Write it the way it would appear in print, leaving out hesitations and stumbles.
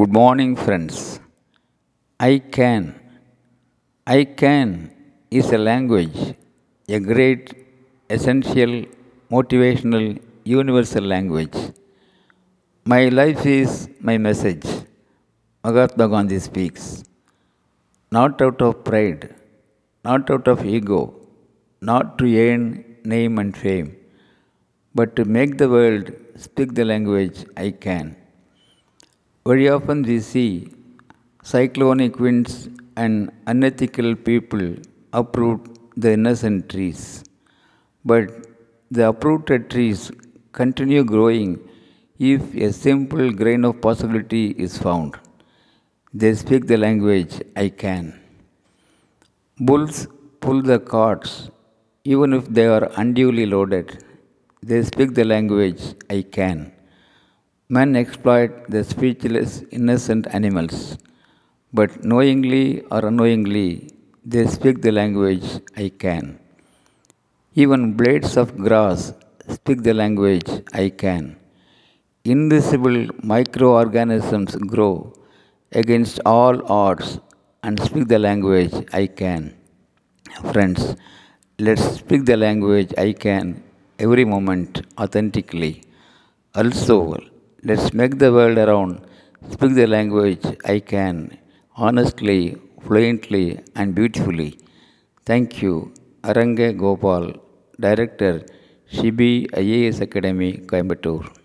Good morning, friends. I can is a language, a great, essential, motivational, universal language. My life is my message. Mahatma Gandhi speaks, not out of pride, not out of ego, not to earn name and fame, but to make the world speak the language I can. Very often we see cyclonic winds and unethical people uproot the innocent trees. But the uprooted trees continue growing if a simple grain of possibility is found. They speak the language I can. Bulls pull the carts even if they are unduly loaded. They speak the language I can. Men exploit the speechless, innocent animals, but knowingly or unknowingly, they speak the language I can. Even blades of grass speak the language I can. Invisible microorganisms grow against all odds and speak the language I can. Friends, let's speak the language I can every moment authentically. Also, let's make the world around speak the language I can, honestly, fluently, and beautifully. Thank you. Arange Gopal, Director, Shibi IAS Academy, Coimbatore.